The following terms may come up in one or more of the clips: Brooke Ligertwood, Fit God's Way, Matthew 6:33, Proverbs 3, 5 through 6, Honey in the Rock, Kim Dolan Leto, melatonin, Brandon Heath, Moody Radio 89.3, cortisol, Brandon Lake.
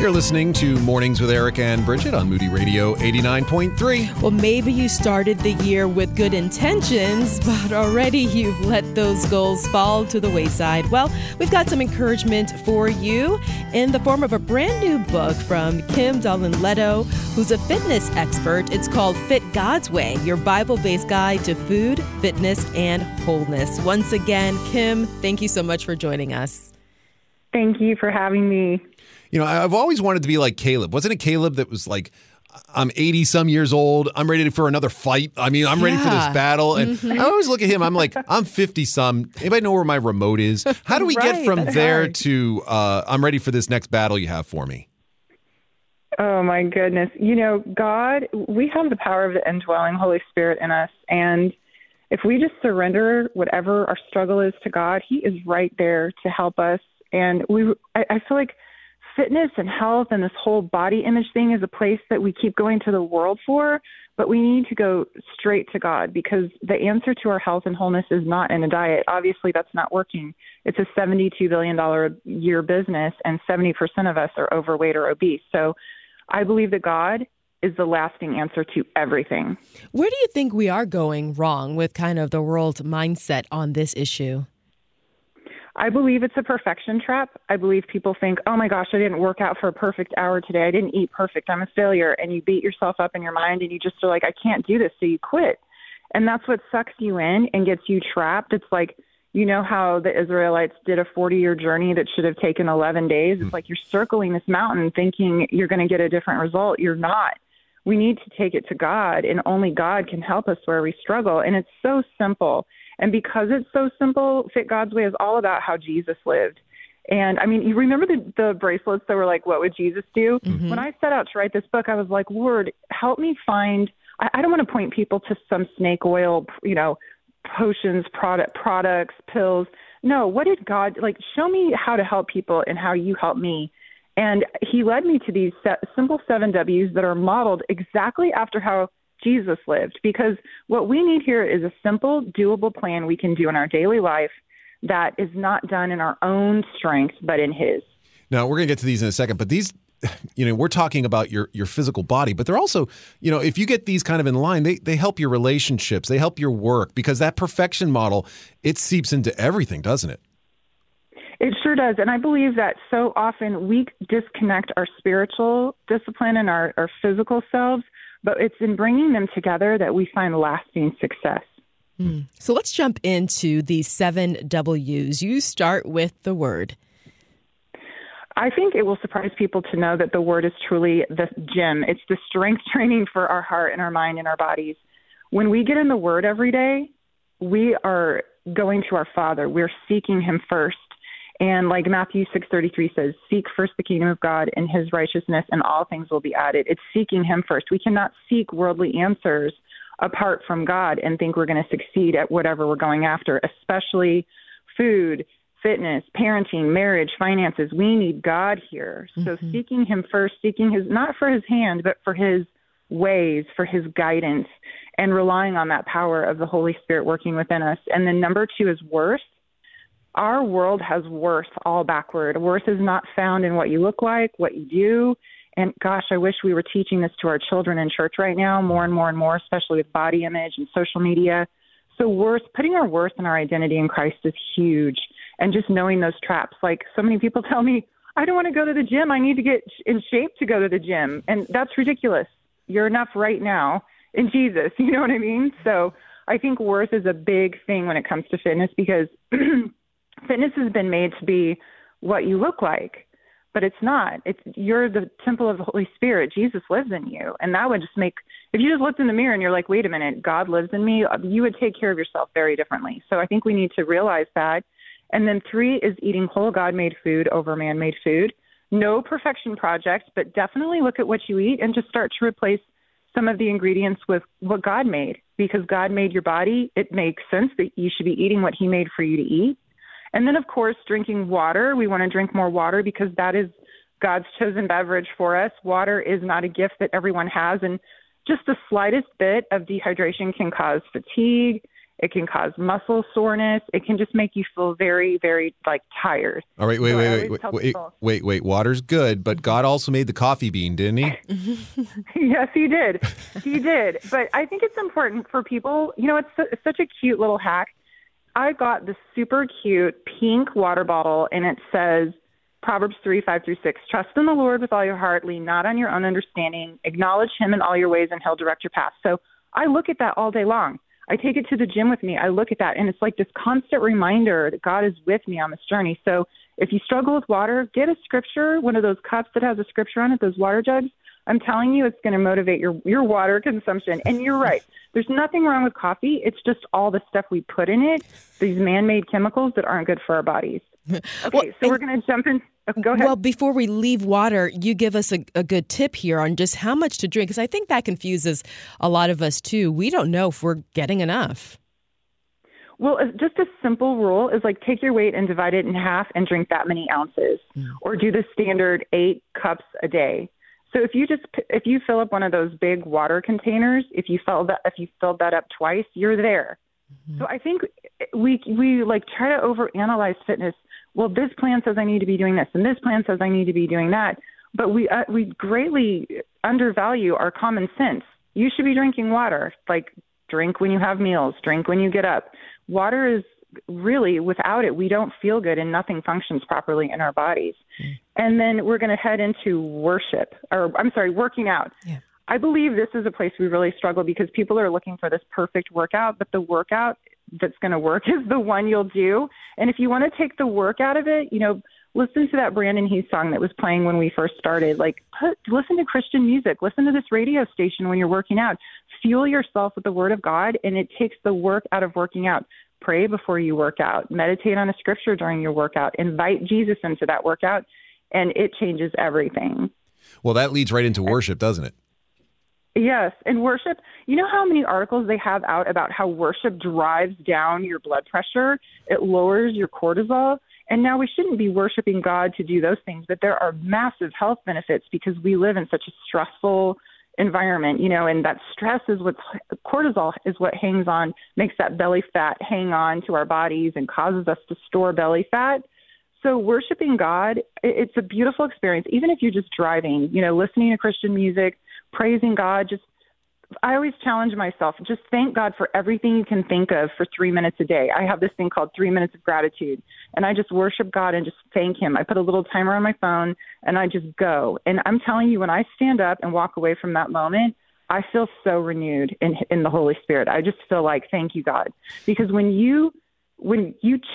You're listening to Mornings with Eric and Bridget on Moody Radio 89.3. Well, maybe you started the year with good intentions, but already you've let those goals fall to the wayside. Well, we've got some encouragement for you in the form of a brand new book from Kim Dolan Leto, who's a fitness expert. It's called Fit God's Way, your Bible-based guide to food, fitness, and wholeness. Once again, Kim, thank you so much for joining us. Thank you for having me. You know, I've always wanted to be like Caleb. Wasn't it Caleb that was like, I'm 80 some years old. I'm ready for another fight. I mean, I'm ready for this battle. And I always look at him. I'm like, I'm 50 some. Anybody know where my remote is? How do we get from there to I'm ready for this next battle you have for me? Oh, my goodness. You know, God, we have the power of the indwelling Holy Spirit in us. And if we just surrender whatever our struggle is to God, he is right there to help us. And I feel like fitness and health and this whole body image thing is a place that we keep going to the world for, but we need to go straight to God, because the answer to our health and wholeness is not in a diet. Obviously, that's not working. It's a $72 billion a year business, and 70% of us are overweight or obese. So I believe that God is the lasting answer to everything. Where do you think we are going wrong with kind of the world's mindset on this issue? I believe it's a perfection trap. I believe people think, oh my gosh, I didn't work out for a perfect hour today. I didn't eat perfect. I'm a failure. And you beat yourself up in your mind and you just are like, I can't do this. So you quit. And that's what sucks you in and gets you trapped. It's like, you know how the Israelites did a 40-year journey that should have taken 11 days. It's like you're circling this mountain thinking you're going to get a different result. You're not. We need to take it to God, and only God can help us where we struggle. And it's so simple. And because it's so simple, Fit God's Way is all about how Jesus lived. And I mean, you remember the bracelets that were like, what would Jesus do? Mm-hmm. When I set out to write this book, I was like, Lord, help me find, I don't want to point people to some snake oil, you know, potions, products, pills. No, what did God, like, show me how to help people and how you help me. And he led me to these simple 7 W's that are modeled exactly after how Jesus lived, because what we need here is a simple, doable plan we can do in our daily life that is not done in our own strength, but in his. Now, we're going to get to these in a second, but these, you know, we're talking about your physical body, but they're also, you know, if you get these kind of in line, they help your relationships, they help your work, because that perfection model, it seeps into everything, doesn't it? It sure does. And I believe that so often we disconnect our spiritual discipline and our physical selves, but it's in bringing them together that we find lasting success. So let's jump into the 7 W's. You start with the word. I think it will surprise people to know that the word is truly the gym. It's the strength training for our heart and our mind and our bodies. When we get in the word every day, we are going to our Father. We're seeking him first. And like Matthew 6:33 says, seek first the kingdom of God and his righteousness, and all things will be added. It's seeking him first. We cannot seek worldly answers apart from God and think we're going to succeed at whatever we're going after, especially food, fitness, parenting, marriage, finances. We need God here. So seeking him first, seeking his, not for his hand, but for his ways, for his guidance, and relying on that power of the Holy Spirit working within us. And then number 2 is worth. Our world has worth all backward. Worth is not found in what you look like, what you do. And gosh, I wish we were teaching this to our children in church right now, more and more and more, especially with body image and social media. So worth, putting our worth and our identity in Christ is huge. And just knowing those traps, like so many people tell me, I don't want to go to the gym. I need to get in shape to go to the gym. And that's ridiculous. You're enough right now in Jesus. You know what I mean? So I think worth is a big thing when it comes to fitness, because fitness has been made to be what you look like, but it's not. You're the temple of the Holy Spirit. Jesus lives in you. And that would just make, if you just looked in the mirror and you're like, wait a minute, God lives in me, you would take care of yourself very differently. So I think we need to realize that. And then 3 is eating whole God-made food over man-made food. No perfection project, but definitely look at what you eat and just start to replace some of the ingredients with what God made, because God made your body. It makes sense that you should be eating what he made for you to eat. And then, of course, drinking water. We want to drink more water because that is God's chosen beverage for us. Water is not a gift that everyone has. And just the slightest bit of dehydration can cause fatigue It can cause muscle soreness. It can just make you feel very, very, like, tired. All right, wait. Water's good, but God also made the coffee bean, didn't he? Yes, he did. He did. But I think it's important for people. You know, it's such a cute little hack. I got this super cute pink water bottle, and it says Proverbs 3, 5 through 6, trust in the Lord with all your heart, lean not on your own understanding, acknowledge him in all your ways, and he'll direct your path. So I look at that all day long. I take it to the gym with me. I look at that, and it's like this constant reminder that God is with me on this journey. So if you struggle with water, get a scripture, one of those cups that has a scripture on it, those water jugs. I'm telling you, it's going to motivate your water consumption. And you're right. There's nothing wrong with coffee. It's just all the stuff we put in it, these man-made chemicals that aren't good for our bodies. Okay, well, so we're going to jump in. Oh, go ahead. Well, before we leave water, you give us a good tip here on just how much to drink, because I think that confuses a lot of us, too. We don't know if we're getting enough. Well, just a simple rule is like take your weight and divide it in half and drink that many ounces, or do the standard 8 cups a day. So if you fill up one of those big water containers, if you filled that up twice, you're there. Mm-hmm. So I think we like try to overanalyze fitness. Well, this plan says I need to be doing this, and this plan says I need to be doing that. But we greatly undervalue our common sense. You should be drinking water. Like, drink when you have meals, drink when you get up. Water is really, without it, we don't feel good and nothing functions properly in our bodies. Mm-hmm. And then we're going to head into working out. Yeah. I believe this is a place we really struggle because people are looking for this perfect workout, but the workout that's going to work is the one you'll do. And if you want to take the work out of it, you know, listen to that Brandon Heath song that was playing when we first started. Like, listen to Christian music. Listen to this radio station when you're working out. Fuel yourself with the Word of God, and it takes the work out of working out. Pray before you work out. Meditate on a scripture during your workout. Invite Jesus into that workout, and it changes everything. Well, that leads right into worship, doesn't it? Yes, and worship, you know how many articles they have out about how worship drives down your blood pressure, it lowers your cortisol, and now we shouldn't be worshiping God to do those things, but there are massive health benefits because we live in such a stressful environment, you know, and that stress is what cortisol is what hangs on, makes that belly fat hang on to our bodies and causes us to store belly fat. So worshiping God, it's a beautiful experience, even if you're just driving, you know, listening to Christian music, praising God. Just, I always challenge myself, just thank God for everything you can think of for 3 minutes a day. I have this thing called 3 minutes of gratitude, and I just worship God and just thank him. I put a little timer on my phone, and I just go. And I'm telling you, when I stand up and walk away from that moment, I feel so renewed in the Holy Spirit. I just feel like, thank you, God. Because when you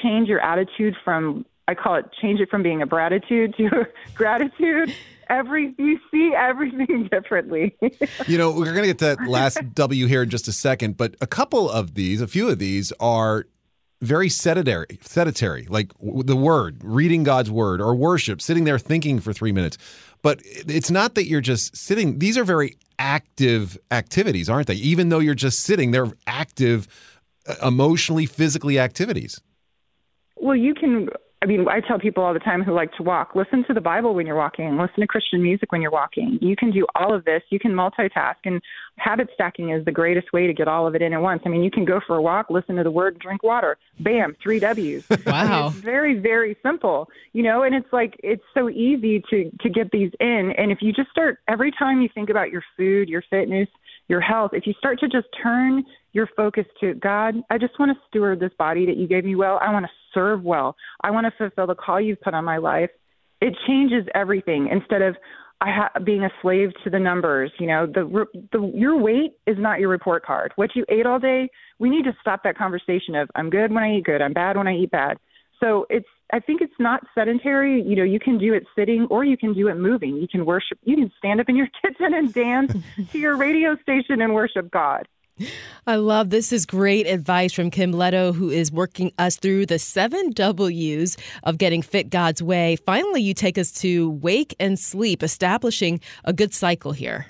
change your attitude from, I call it, change it from being a bratitude to gratitude, you see everything differently. You know, we're going to get to that last W here in just a second, but a few of these are very sedentary, like the word, reading God's word or worship, sitting there thinking for 3 minutes. But it's not that you're just sitting. These are very active activities, aren't they? Even though you're just sitting, they're active, emotionally, physically activities. Well, I tell people all the time who like to walk, listen to the Bible when you're walking, listen to Christian music when you're walking. You can do all of this. You can multitask, and habit stacking is the greatest way to get all of it in at once. I mean, you can go for a walk, listen to the word, drink water. Bam, 3 W's. Wow. It's very, very simple, you know, and it's like, it's so easy to get these in. And if you just start, every time you think about your food, your fitness, your health, if you start to just turn your focus to God, I just want to steward this body that you gave me well. I want to serve well. I want to fulfill the call you've put on my life. It changes everything. Instead of being a slave to the numbers, you know, your weight is not your report card. What you ate all day, we need to stop that conversation of I'm good when I eat good, I'm bad when I eat bad. So I think it's not sedentary. You know, you can do it sitting or you can do it moving. You can worship. You can stand up in your kitchen and dance to your radio station and worship God. I love this. Is great advice from Kim Leto, who is working us through the 7 W's of getting fit God's way. Finally, you take us to wake and sleep, establishing a good cycle here.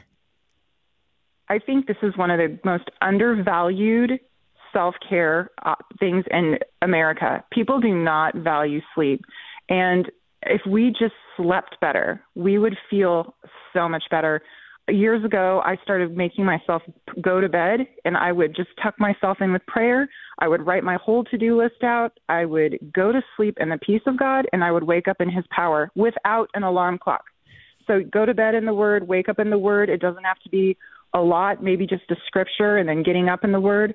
I think this is one of the most undervalued self-care things in America. People do not value sleep. And if we just slept better, we would feel so much better. years ago, I started making myself go to bed, and I would just tuck myself in with prayer. I would write my whole to-do list out. I would go to sleep in the peace of God, and I would wake up in His power without an alarm clock. So go to bed in the Word, wake up in the Word. It doesn't have to be a lot, maybe just a scripture and then getting up in the Word.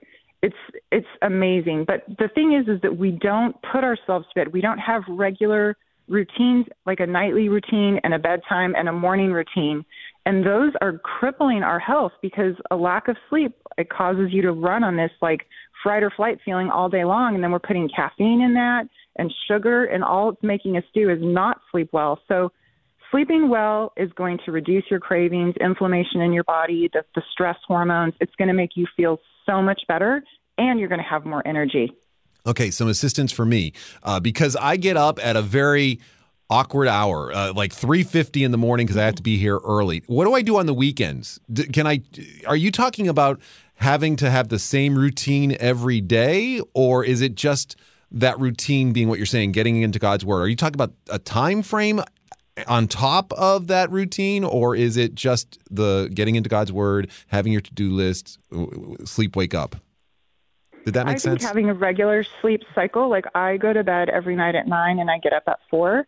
It's amazing. But the thing is that we don't put ourselves to bed. We don't have regular routines, like a nightly routine and a bedtime and a morning routine. And those are crippling our health, because a lack of sleep, it causes you to run on this like fight or flight feeling all day long. And then we're putting caffeine in that and sugar, and all it's making us do is not sleep well. So sleeping well is going to reduce your cravings, inflammation in your body, the stress hormones. It's going to make you feel so much better, and you're going to have more energy. Okay, some assistance for me, because I get up at a very awkward hour, like 3:50 in the morning, because I have to be here early. What do I do on the weekends? Are you talking about having to have the same routine every day, or is it just that routine being what you're saying, getting into God's Word? Are you talking about a time frame on top of that routine, or is it just the getting into God's Word, having your to-do list, sleep, wake up? Did that make sense? I think having a regular sleep cycle, like I go to bed every night at 9 and I get up at 4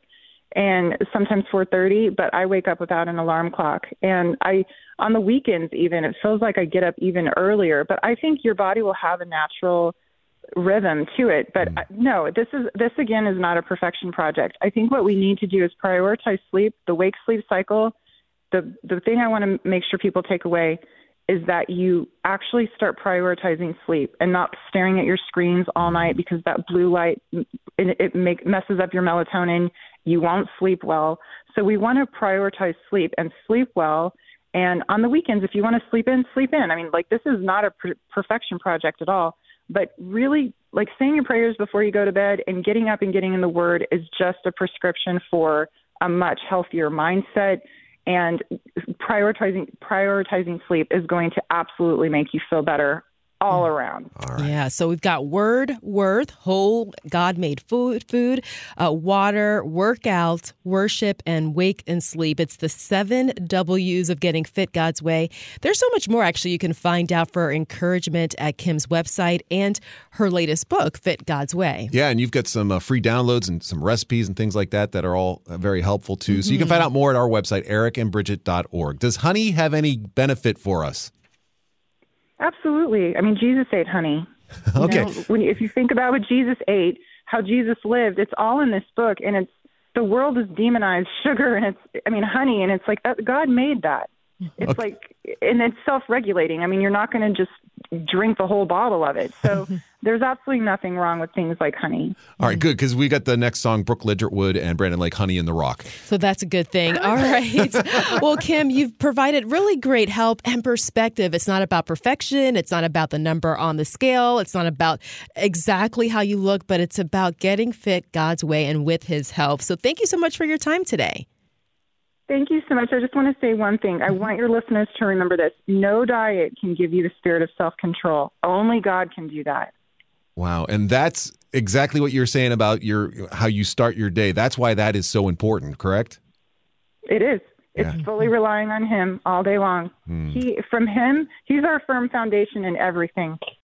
and sometimes 4:30, but I wake up without an alarm clock. And on the weekends even, it feels like I get up even earlier, but I think your body will have a natural rhythm to it. But no, this again is not a perfection project. I think what we need to do is prioritize sleep, the wake sleep cycle. The thing I want to make sure people take away is that you actually start prioritizing sleep and not staring at your screens all night, because that blue light, it messes up your melatonin. You won't sleep well. So we want to prioritize sleep and sleep well. And on the weekends, if you want to sleep in, sleep in. I mean, like, this is not a perfection project at all. But really, like, saying your prayers before you go to bed and getting up and getting in the Word is just a prescription for a much healthier mindset. And prioritizing sleep is going to absolutely make you feel better all around. All right. Yeah, so we've got Word, Worth, whole God-made food, water, workouts, worship, and wake and sleep. It's the 7 W's of getting fit God's way. There's so much more, actually, you can find out for encouragement at Kim's website and her latest book, Fit God's Way. Yeah, and you've got some free downloads and some recipes and things like that that are all very helpful, too. Mm-hmm. So you can find out more at our website, ericandbridget.org. Does honey have any benefit for us? Absolutely. I mean, Jesus ate honey. Okay. You know, if you think about what Jesus ate, how Jesus lived, it's all in this book. And it's, the world is demonized sugar and honey. And it's like, God made that. It's okay. And it's self-regulating. I mean, you're not going to just drink the whole bottle of it. So there's absolutely nothing wrong with things like honey. All right, good, because we got the next song, Brooke Ligertwood and Brandon Lake, Honey in the Rock. So that's a good thing. All right. Well, Kim, you've provided really great help and perspective. It's not about perfection. It's not about the number on the scale. It's not about exactly how you look, but it's about getting fit God's way and with His help. So thank you so much for your time today. Thank you so much. I just want to say one thing. I want your listeners to remember this. No diet can give you the spirit of self-control. Only God can do that. Wow. And that's exactly what you're saying about how you start your day. That's why that is so important, correct? It is. It's fully relying on Him all day long. From Him, He's our firm foundation in everything.